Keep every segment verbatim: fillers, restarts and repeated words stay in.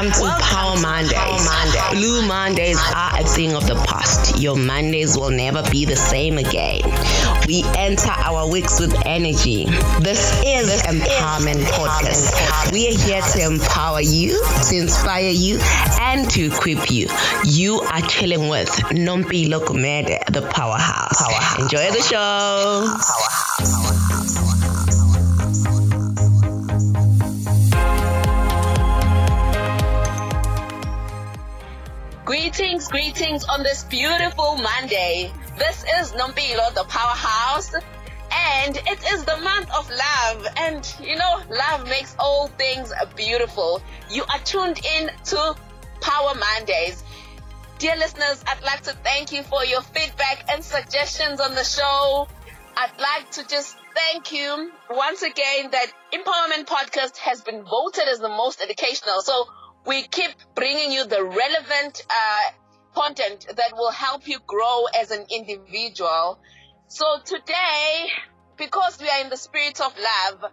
Welcome to Welcome Power Mondays. Power Mondays. Blue Mondays are a thing of the past. Your Mondays will never be the same again. We enter our weeks with energy. This is this Empowerment is Podcast. Empowerment. We are here to empower you, to inspire you, and to equip you. You are chilling with Nompilo Gumede, the powerhouse. powerhouse. Enjoy the show. Powerhouse. Greetings, greetings on this beautiful Monday. This is Nompilo, the powerhouse, and it is the month of love. And you know, love makes all things beautiful. You are tuned in to Power Mondays. Dear listeners, I'd like to thank you for your feedback and suggestions on the show. I'd like to just thank you once again that Empowerment Podcast has been voted as the most educational. So we keep bringing you the relevant uh, content that will help you grow as an individual. So today, because we are in the spirit of love,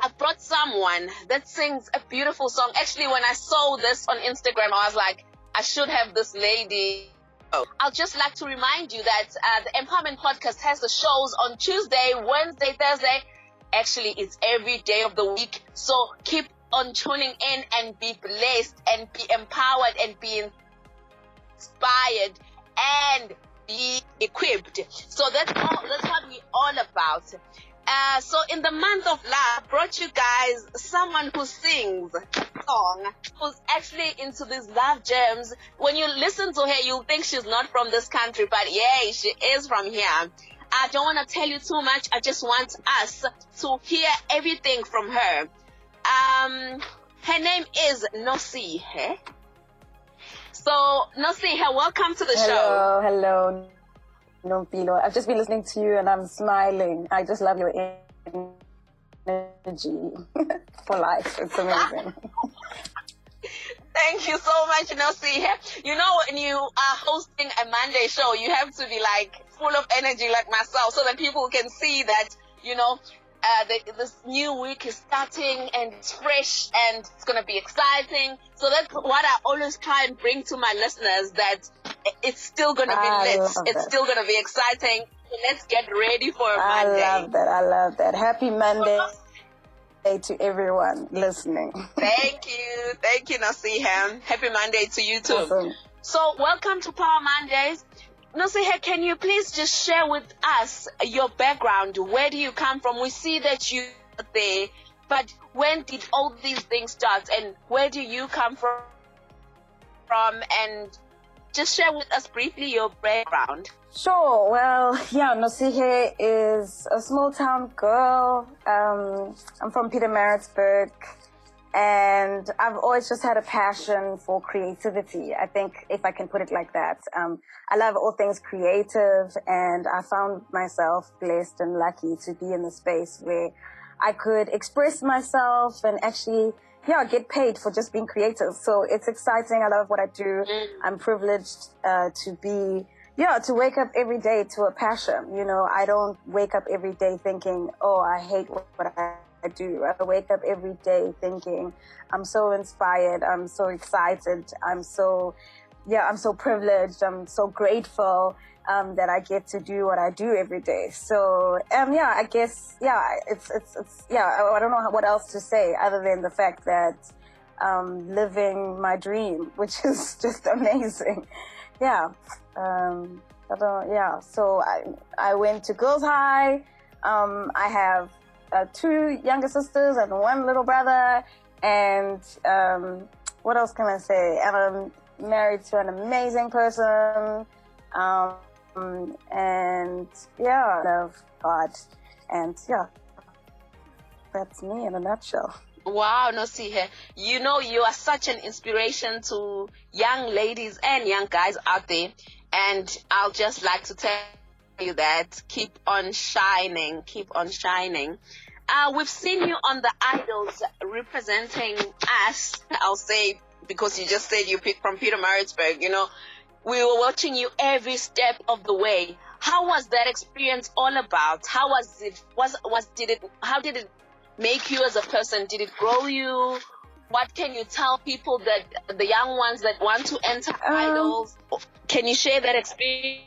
I've brought someone that sings a beautiful song. Actually, when I saw this on Instagram, I was like, I should have this lady. Oh. I'd just like to remind you that uh, the Empowerment Podcast has the shows on Tuesday, Wednesday, Thursday. Actually, it's every day of the week. So keep on tuning in and be blessed and be empowered and be inspired and be equipped. So that's all, that's what we're all about. Uh, so in the month of love, I brought you guys someone who sings a song, who's actually into these love gems. When you listen to her, you'll think she's not from this country, but yeah, she is from here. I don't want to tell you too much. I just want us to hear everything from her. Um, her name is Nosihle. So, Nosihle, welcome to the hello, show. Hello, hello, Nompilo. I've just been listening to you and I'm smiling. I just love your energy for life. It's amazing. Thank you so much, Nosihle. You know, when you are hosting a Monday show, you have to be like full of energy like myself so that people can see that, you know, uh, the, this new week is starting and it's fresh and it's going to be exciting. So that's what I always try and bring to my listeners, that it's still going to be lit. It's still going to be exciting. Let's get ready for a Monday. I love that. I love that. Happy Monday to everyone listening. Thank you. Thank you, Nosihle. Happy Monday to you too. Awesome. So welcome to Power Mondays. Nosihle, can you please just share with us your background? Where do you come from? We see that you're there, but when did all these things start and where do you come from? From and just share with us briefly your background. Sure. Well, yeah, Nosihle is a small town girl. Um, I'm from Pietermaritzburg. And I've always just had a passion for creativity, I think, if I can put it like that. Um, I love all things creative, and I found myself blessed and lucky to be in the space where I could express myself and actually, yeah, get paid for just being creative. So it's exciting. I love what I do. I'm privileged uh, to be, yeah, to wake up every day to a passion. You know, I don't wake up every day thinking, oh, I hate what I I do. I wake up every day thinking, I'm so inspired. I'm so excited. I'm so, yeah, I'm so privileged. I'm so grateful um, that I get to do what I do every day. So, um, yeah, I guess, yeah, it's, it's, it's, yeah, I don't know what else to say other than the fact that um, living my dream, which is just amazing. Yeah. Um, I don't, yeah. So I, I went to Girls High. Um, I have, Uh, two younger sisters and one little brother, and um, what else can I say? And I'm married to an amazing person, um, and yeah, love God, and yeah, that's me in a nutshell. Wow, Nosihle, you know you are such an inspiration to young ladies and young guys out there, and I'll just like to tell you that keep on shining, keep on shining. Uh, we've seen you on the Idols representing us. I'll say, because you just said you picked from Pietermaritzburg, you know, we were watching you every step of the way. How was that experience all about? How was it? Was was did it? How did it make you as a person? Did it grow you? What can you tell people, that the young ones that want to enter um, Idols? Can you share that experience?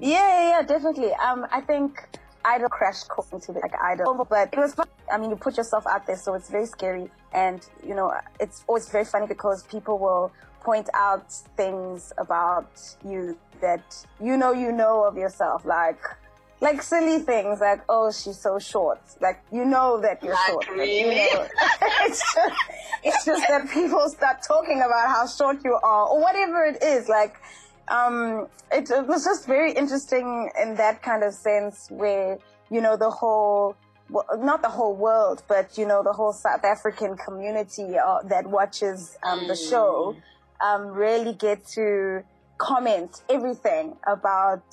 Yeah, yeah, definitely. Um, I think Idol crash course into like Idol, but it was fun. I mean, you put yourself out there, so it's very scary. And, you know, it's always very funny because people will point out things about you that you know you know of yourself, like like silly things like, oh, she's so short. Like, you know that you're Not short. Really? Like, you know. it's, just, it's just that people start talking about how short you are or whatever it is. Like, um, it, it was just very interesting in that kind of sense where, you know, the whole... Well, not the whole world, but, you know, the whole South African community uh, that watches um, the show um, really get to comment everything about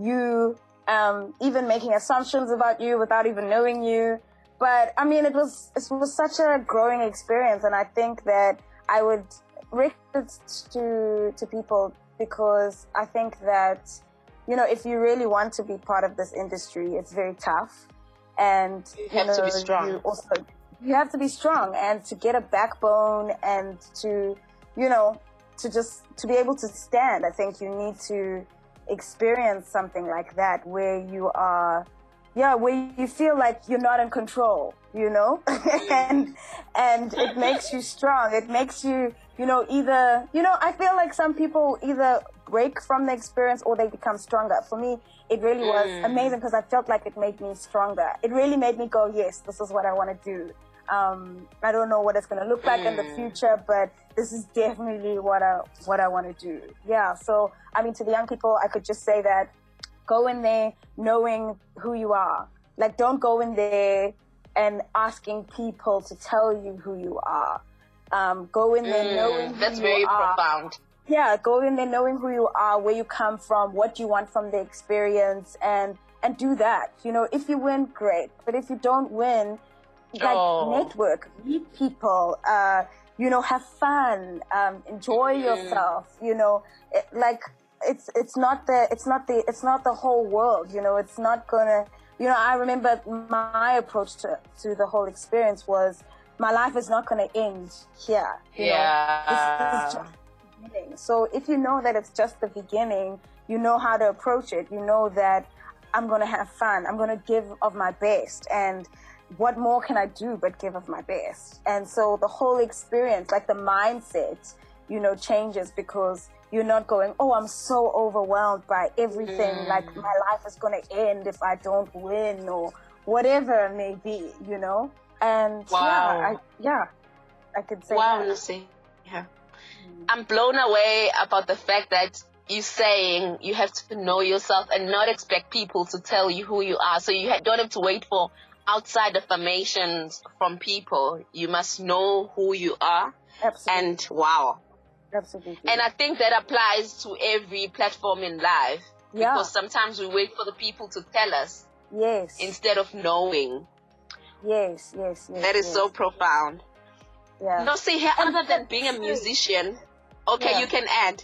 you, um, even making assumptions about you without even knowing you. But, I mean, it was it was such a growing experience. And I think that I would recommend it to, to people because I think that, you know, if you really want to be part of this industry, it's very tough. And you have you know, to be strong. You, also, you have to be strong and to get a backbone and to, you know, to just to be able to stand. I think you need to experience something like that where you are, yeah, where you feel like you're not in control, you know, and and it makes you strong. It makes you, you know, either, you know, I feel like some people either break from the experience or they become stronger. For me, it really was mm. amazing because I felt like it made me stronger. It really made me go, yes, this is what I want to do. Um, I don't know what it's going to look like mm. in the future, but this is definitely what I what I want to do. Yeah, so, I mean, to the young people, I could just say that go in there knowing who you are. Like, don't go in there and asking people to tell you who you are. Um, go in there mm. knowing who That's you very are. Profound. Yeah, go in there knowing who you are, where you come from, what you want from the experience, and and do that. You know, if you win, great. But if you don't win, like oh. network, meet people, uh, you know, have fun, um, enjoy mm-hmm. yourself. You know, it, like it's it's not the it's not the it's not the whole world. You know, it's not gonna. You know, I remember my approach to to the whole experience was, my life is not gonna end here. You yeah. know, this is just, so if you know that it's just the beginning, you know how to approach it. You know that I'm going to have fun. I'm going to give of my best. And what more can I do but give of my best? And so the whole experience, like the mindset, you know, changes because you're not going, oh, I'm so overwhelmed by everything. Mm. Like my life is going to end if I don't win or whatever it may be, you know? And wow. yeah, I, yeah, I could say wow, that. Lucy. Yeah. I'm blown away about the fact that you're saying you have to know yourself and not expect people to tell you who you are. So you don't have to wait for outside affirmations from people. You must know who you are. Absolutely. And wow. Absolutely. And I think that applies to every platform in life. Yeah. Because sometimes we wait for the people to tell us. Yes. Instead of knowing. Yes, yes, yes. That is yes. so profound. Yeah. No, see here, other than being a musician, okay, yeah. you can add.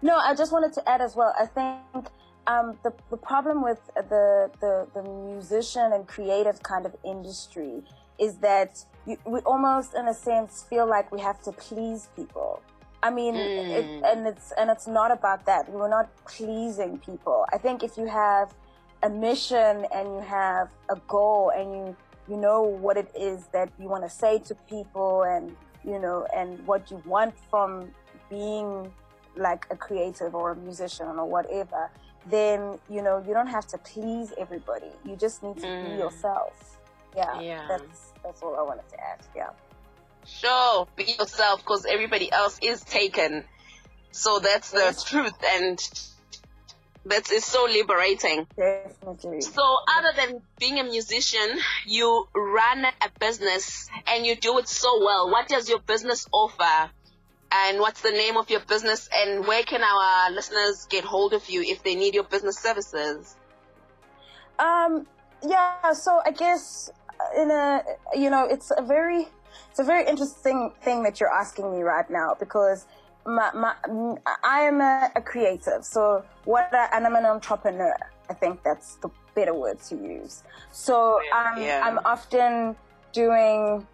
No, I just wanted to add as well. I think um, the the problem with the, the the musician and creative kind of industry is that you, we almost, in a sense, feel like we have to please people. I mean, mm. it, and it's and it's not about that. We're not pleasing people. I think if you have a mission and you have a goal and you. You know what it is that you want to say to people and, you know, and what you want from being like a creative or a musician or whatever, then, you know, you don't have to please everybody. You just need to mm. be yourself. Yeah, yeah. That's, that's all I wanted to add. Yeah. Sure. Be yourself because everybody else is taken. So that's the yes. truth. And that is so liberating. Definitely. So other than being a musician, you run a business and you do it so well. What does your business offer? And what's the name of your business? And where can our listeners get hold of you if they need your business services? Um, yeah, so I guess in a, you know, it's a very, it's a very interesting thing that you're asking me right now because My, my, I am a, a creative, so what I, and I'm an entrepreneur. I think that's the better word to use. So um, yeah. I'm often doing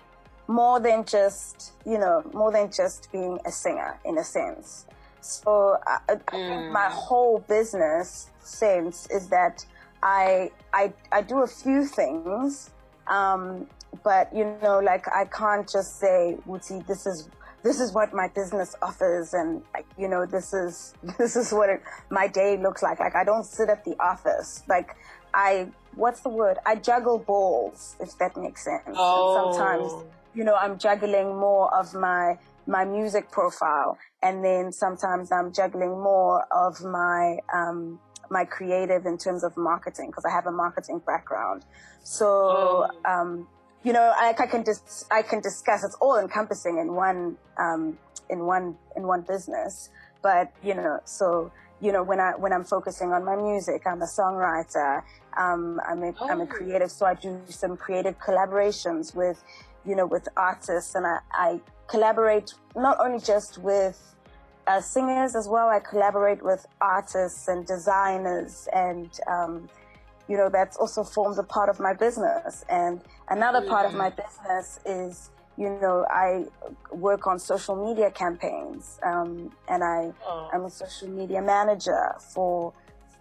more than just, you know, more than just being a singer in a sense. So I, I think mm. my whole business sense is that I I I do a few things, um, but you know, like I can't just say, Wuti, this is this is what my business offers, and like, you know, this is this is what it, my day looks like. Like I don't sit at the office. Like I what's the word? I juggle balls, if that makes sense. Oh. And sometimes, you know, I'm juggling more of my my music profile, and then sometimes I'm juggling more of my um, my creative in terms of marketing, because I have a marketing background. So oh. um, you know, I, I can dis- I can discuss. It's all encompassing in one um, in one in one business. But you know, so you know, when I when I'm focusing on my music, I'm a songwriter. Um, I'm a, oh. I'm a creative, so I do some creative collaborations with, you know, with artists, and I. I collaborate not only just with uh, singers as well. I collaborate with artists and designers, and um, you know, that's also forms a part of my business. And another mm-hmm. part of my business is, you know, I work on social media campaigns, um, and I oh. I'm a social media manager for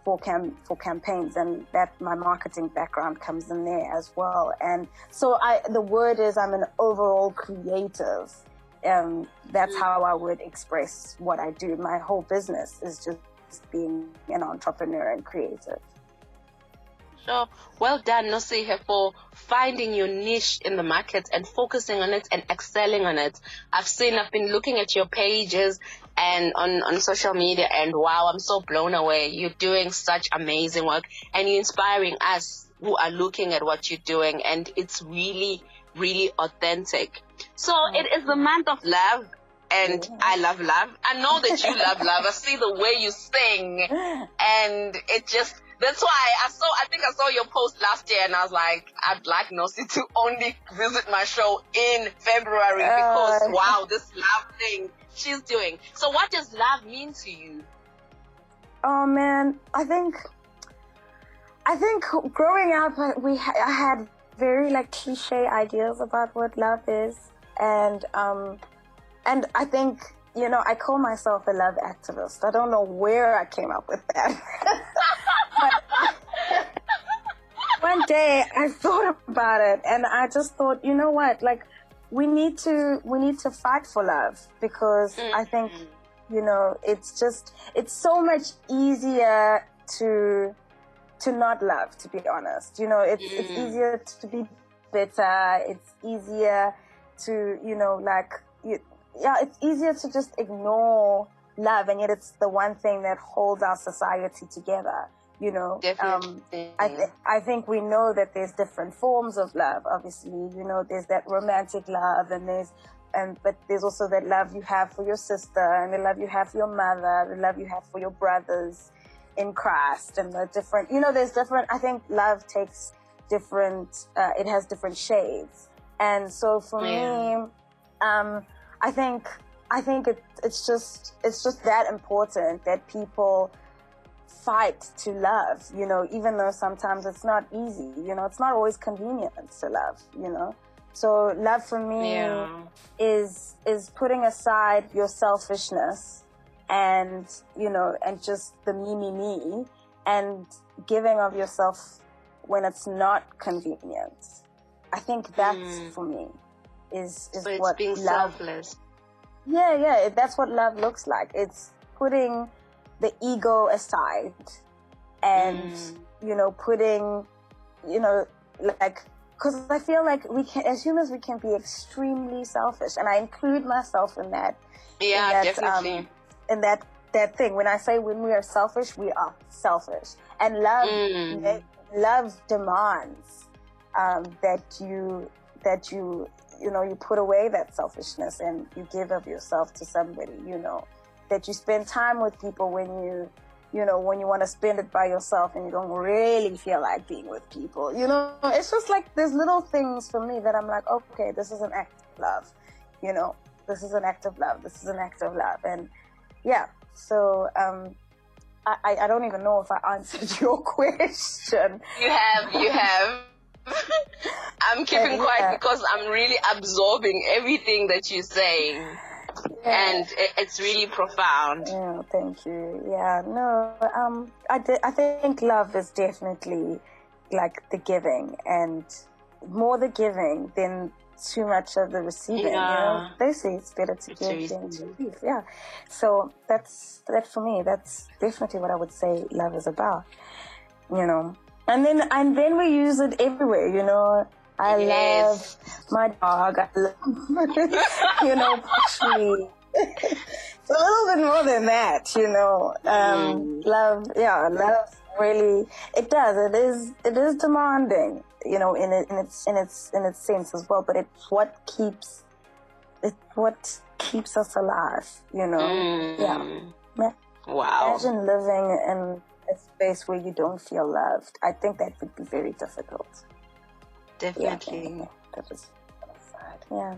for cam for campaigns, and that my marketing background comes in there as well. And so I the word is I'm an overall creative. Um, that's how I would express what I do. My whole business is just being an entrepreneur and creative. Sure. Well done, Nosihle, for finding your niche in the market and focusing on it and excelling on it. I've seen, I've been looking at your pages and on, on social media, and wow, I'm so blown away. You're doing such amazing work, and you're inspiring us who are looking at what you're doing, and it's really really authentic. So it is the month of love, and I love love. I know that you love love. I see the way you sing, and it just, that's why I saw, I think I saw your post last year, and I was like, I'd like Nosi to only visit my show in February, because uh, wow, this love thing she's doing. So what does love mean to you? Oh man, I think, I think growing up, we I had very like cliche ideas about what love is, and um and I think, you know, I call myself a love activist. I don't know where I came up with that. But one day I thought about it, and I just thought, you know what, like we need to we need to fight for love, because mm-hmm. I think, you know, it's just it's so much easier to to not love, to be honest. You know, it's mm. it's easier to be bitter. It's easier to, you know, like, you, yeah, it's easier to just ignore love, and yet it's the one thing that holds our society together, you know. Definitely. Um, I, th- I think we know that there's different forms of love, obviously. You know, there's that romantic love, and there's, and but there's also that love you have for your sister, and the love you have for your mother, the love you have for your brothers in Christ, and the different, you know, there's different, I think love takes different, uh, it has different shades. And so for yeah. me, um, I think, I think it, it's just, it's just that important that people fight to love, you know, even though sometimes it's not easy, you know, it's not always convenient to love, you know. So love for me yeah. is, is putting aside your selfishness, and, you know, and just the me, me, me, and giving of yourself when it's not convenient. I think that's mm. for me is, is so it's what being love, selfless. Yeah, yeah, that's what love looks like. It's putting the ego aside, and, mm. you know, putting, you know, like, because I feel like we can, as humans, we can be extremely selfish, and I include myself in that. Yeah, in that, definitely. Um, And that, that thing, when I say when we are selfish, we are selfish. And love, mm. they, love demands um, that you, that you, you know, you put away that selfishness, and you give of yourself to somebody, you know, that you spend time with people when you, you know, when you want to spend it by yourself and you don't really feel like being with people, you know, it's just like there's little things for me that I'm like, okay, this is an act of love, you know, this is an act of love, this is an act of love. And yeah, so um, I, I don't even know if I answered your question. You have, you have. I'm keeping yeah, quiet yeah. because I'm really absorbing everything that you're saying. Yeah. And it's really profound. Yeah, thank you. Yeah, no, um, I, de- I think love is definitely like the giving, and more the giving than too much of the receiving. Yeah. You know, they say it's better to give than to receive. Yeah, so that's that for me. That's definitely what I would say love is about. You know, and then and then we use it everywhere. You know. I yes. love my dog. I love, you know, pushing. It's a little bit more than that, you know. Um, mm. Love, yeah, love really. It does. It is. It is demanding, you know, in it, in its in its in its sense as well. But it's what keeps it. What keeps us alive, you know. Mm. Yeah. Wow. Imagine living in a space where you don't feel loved. I think that would be very difficult. Definitely. Yeah, that was sad. Yeah.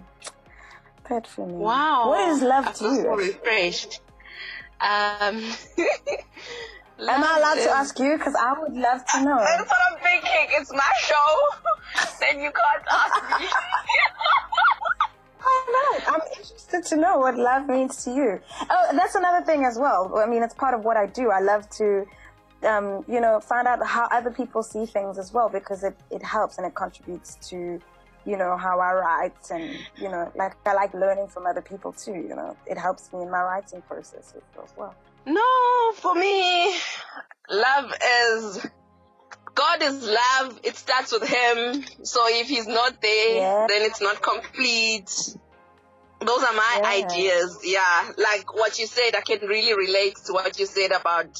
That for me. Wow. What is love I to you? I'm so refreshed. Um, Am I allowed is... to ask you? Because I would love to know. That's what I'm thinking. It's my show. Then you can't ask me. Oh, no. I'm interested to know what love means to you. Oh, that's another thing as well. I mean, it's part of what I do. I love to... Um, you know, find out how other people see things as well, because it, it helps and it contributes to, you know, how I write, and, you know, like I like learning from other people too, you know. It helps me in my writing process as well. No, for me, love is, God is love. It starts with Him. So if He's not there, yeah. then it's not complete. Those are my yeah. ideas. Yeah. Like what you said, I can really relate to what you said about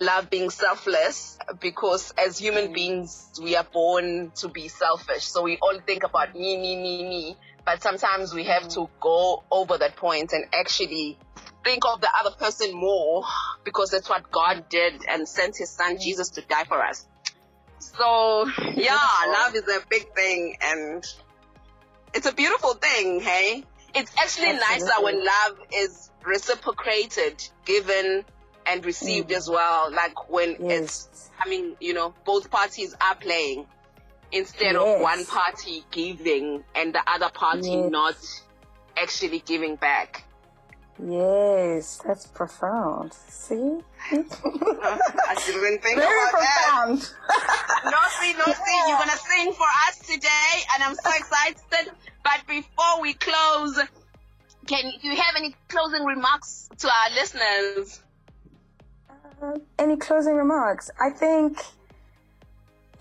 love being selfless, because as human mm. beings, we are born to be selfish. So we all think about me, me, me, me. But sometimes we have mm. to go over that point and actually think of the other person more, because that's what God did and sent His Son mm. Jesus to die for us. So yeah, love is a big thing, and it's a beautiful thing, hey? It's actually Absolutely. nicer when love is reciprocated, given and received mm. as well, like when yes. it's, I mean, you know, both parties are playing, instead yes. of one party giving and the other party yes. not actually giving back. Yes, that's profound. See? I didn't think Very about profound. that. Nosi, Nosi, yeah. you're going to sing for us today, and I'm so excited. But before we close, can do you have any closing remarks to our listeners? Any closing remarks? I think,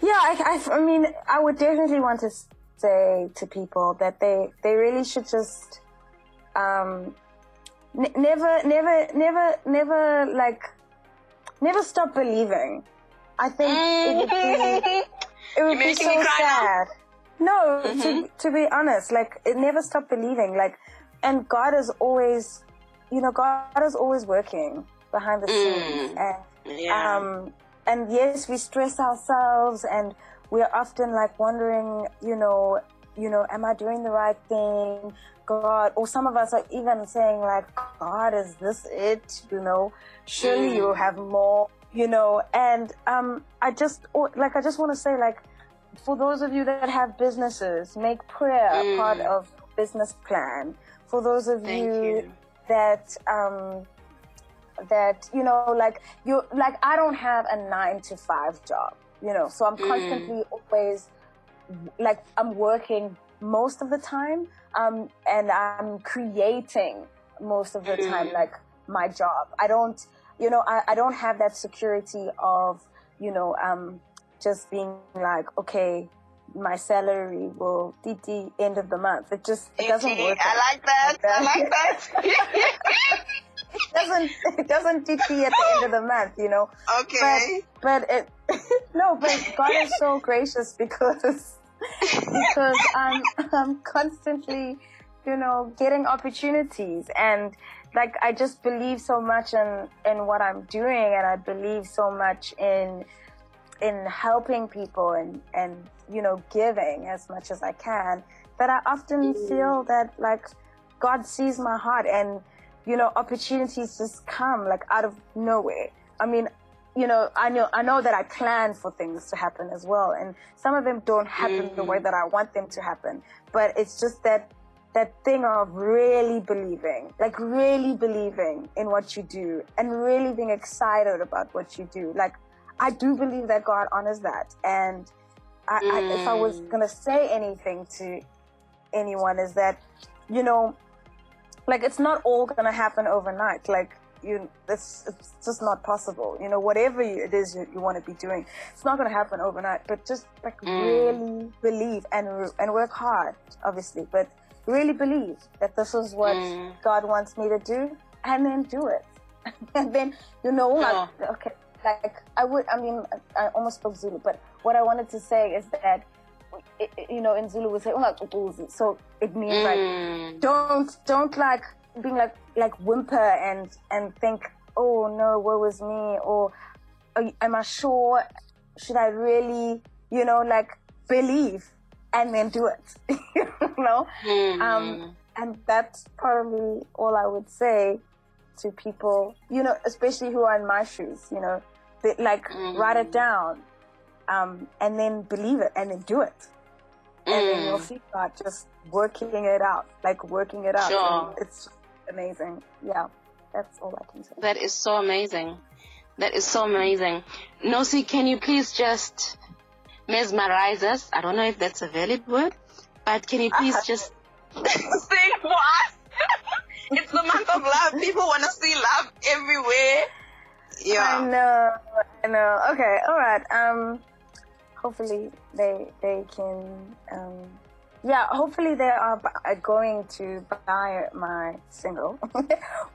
yeah, I, I, I mean, I would definitely want to say to people that they, they really should just um, n- never, never, never, never, like, never stop believing. I think it would be, it would be so sad. No, mm-hmm. to, to be honest, like, it never stop believing. Like, and God is always, you know, God is always working behind the scenes, mm, and yeah. um and yes, we stress ourselves, and we're often like wondering, you know you know am I doing the right thing, God? Or some of us are even saying, like, God, is this it? You know surely mm. you have more, you know and um I just like I just want to say, like, for those of you that have businesses, make prayer mm. part of business plan. For those of Thank you, you that um that, you know, like, you like I don't have a nine to five job, you know, so I'm mm. constantly always, like, I'm working most of the time, um, and I'm creating most of the mm. time, like, my job. I don't, you know, I, I don't have that security of, you know, um, just being like, okay, my salary will at the end of the month. It just, it doesn't work. I like that. I like that. It doesn't, it doesn't teach me at the end of the month, you know. Okay. But, but it, no, but God is so gracious, because, because I'm, I'm constantly, you know, getting opportunities, and, like, I just believe so much in, in what I'm doing, and I believe so much in, in helping people, and, and, you know, giving as much as I can, that I often mm. feel that, like, God sees my heart, and, you know, opportunities just come, like, out of nowhere. I mean, you know, I know, I know that I plan for things to happen as well. And some of them don't happen mm. the way that I want them to happen. But it's just that, that thing of really believing, like really believing in what you do and really being excited about what you do. Like, I do believe that God honors that. And I, mm. I, if I was going to say anything to anyone, is that, you know, like, it's not all going to happen overnight. Like, you, it's, it's just not possible. You know, whatever you, it is you, you want to be doing, it's not going to happen overnight. But just like mm. really believe and and work hard, obviously. But really believe that this is what mm. God wants me to do, and then do it. And then, you know, like, oh. okay, like I would. I mean, I almost spoke Zulu, but what I wanted to say is that, it, you know, in Zulu we say so it means mm. like don't don't like being like like whimper and and think, oh no, woe is me, or am I sure, should I really, you know, like believe and then do it. You know, mm. um and that's probably all I would say to people, you know, especially who are in my shoes, you know, they, like mm. write it down, um and then believe it and then do it. And mm. then you'll see God just working it out, like working it out. Sure. It's amazing. Yeah, that's all I can say. That is so amazing. That is so amazing. Nosi, can you please just mesmerize us? I don't know if that's a valid word, but can you please just sing for us? It's the month of love. People want to see love everywhere. Yeah. I know. I know. Okay. All right. Um. Hopefully they they can, um, yeah, hopefully they are b- going to buy my single.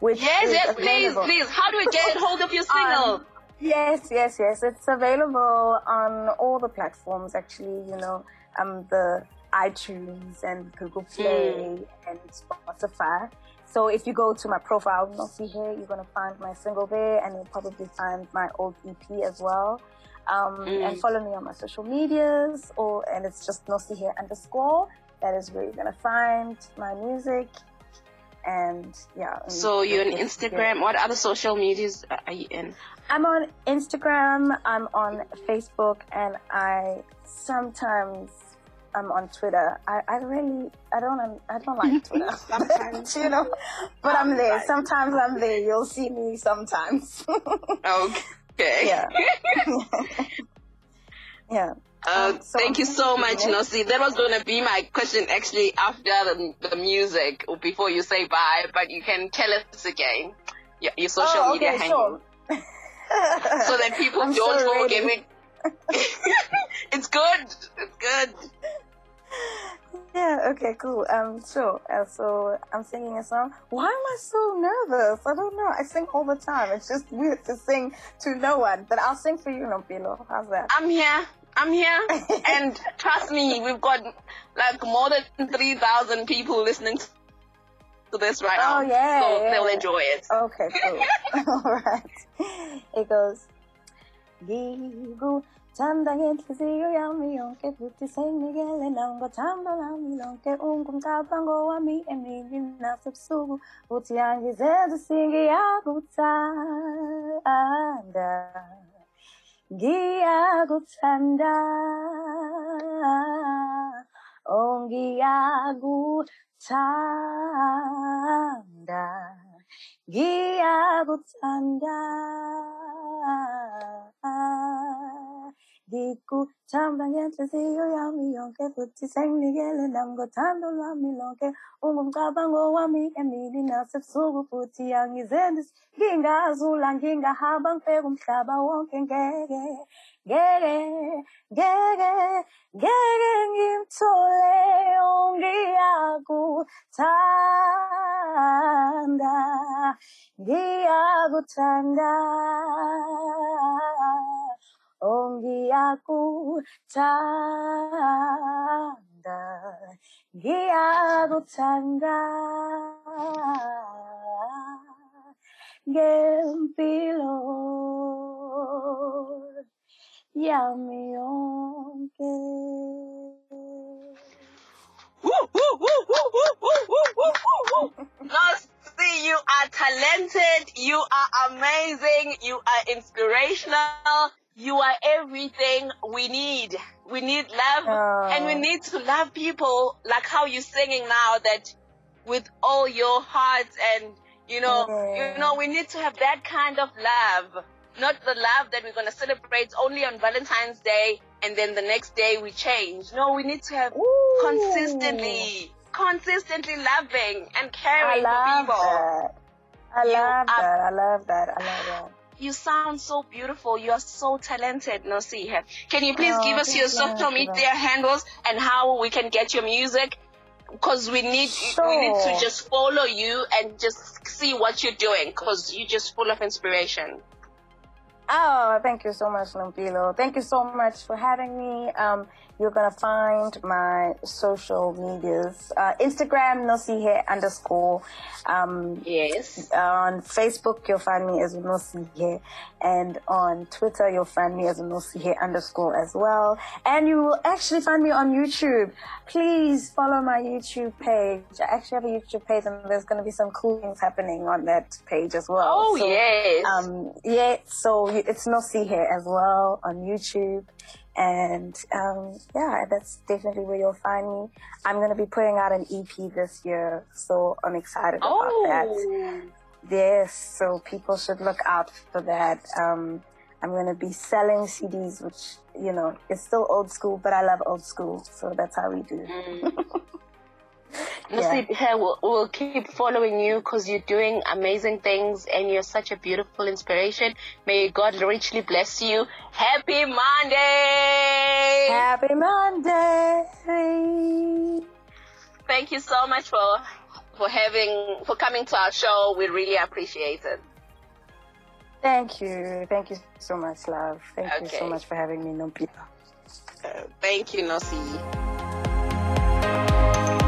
Which yes, yes, available. please, please. How do we get hold of your single? Um, yes, yes, yes. It's available on all the platforms, actually, you know, um, the iTunes and Google Play mm. and Spotify. So if you go to my profile, Nosihle, you're going to find my single there, and you'll probably find my old E P as well. Um, mm. And follow me on my social medias, or and it's just Nosihle underscore. That is where you're gonna find my music, and yeah. And so you're on Instagram. Instagram. What other social medias are you in? I'm on Instagram. I'm on Facebook, and I sometimes I'm on Twitter. I, I really I don't I don't like Twitter. Sometimes, you know, but I'm there. Sometimes I'm there. You'll see me sometimes. Okay. Okay. Yeah. Yeah. Uh, um, so thank you so much, Nosi. That was going to be my question, actually, after the, the music, or before you say bye, but you can tell us again your, your social oh, okay, media handle. Sure. So that people I'm don't so go giving. It's good. It's good. Yeah, okay, cool. Um, sure. Uh, so I'm singing a song. Why am I so nervous? I don't know. I sing all the time. It's just weird to sing to no one. But I'll sing for you, Nompilo. How's that? I'm here. I'm here. And trust me, we've got like more than three thousand people listening to this right now. Oh, yeah. So yeah. They'll enjoy it. Okay, cool. All right. It goes. Gigo. Tanda ngenhliziyo yami yonke futhi sengikele nangothando lami lonke ungumcabango wami emini nasebusuku futhi angizenze singiyakuthanda ngiyakuthanda oh ngiyakuthanda ngiyakuthanda Diku chamba ngenhliziyo yami yonke futhi sengikele nangothando lwami lonke ungumcabango wami emini nasebusuku futhi angizenzi ngingazula ngingahamba ngibheke umhlaba wonke ngeke ngeke ngeke ngeke ngimthole ngiyakuthanda ngiyakuthanda Ngiyakuthanda, ngiyakuthanda, ngempilo yami yonke. Woo woo woo woo woo woo woo woo woo. Nosi, you are talented. You are amazing. You are inspirational. You are everything we need. We need love. Oh. And we need to love people like how you're singing now, that with all your heart. And, you know, yeah. you know, we need to have that kind of love. Not the love that we're going to celebrate only on Valentine's Day and then the next day we change. No, we need to have Ooh. consistently, consistently loving and caring for people. I love that. I love that. I love that. You sound so beautiful. You are so talented, Nosihle. Can you please oh, give us your social media handles and how we can get your music? Because we need sure. we need to just follow you and just see what you're doing, because you're just full of inspiration. Oh, thank you so much, Nompilo. Thank you so much for having me. Um, you're going to find my social medias. Uh, Instagram, Nosihle underscore. Um, yes. On Facebook, you'll find me as Nosihle. And on Twitter, you'll find me as Nosihle underscore as well. And you will actually find me on YouTube. Please follow my YouTube page. I actually have a YouTube page, and there's going to be some cool things happening on that page as well. Oh, so, yes. Um, yeah, so it's Nosihle as well on YouTube. And um, yeah, that's definitely where you'll find me. I'm going to be putting out an E P this year, so I'm excited oh. about that. Yes, so people should look out for that. Um, I'm going to be selling C Ds, which, you know, it's still old school, but I love old school. So that's how we do. Mm. yeah. Nosihle, we'll, we'll keep following you, because you're doing amazing things and you're such a beautiful inspiration. May God richly bless you. Happy Monday! Happy Monday! Thank you so much for... for having, for coming to our show. We really appreciate it. Thank you. Thank you so much, love. Thank okay. you so much for having me, Nompilo. Uh, thank you, Nosi.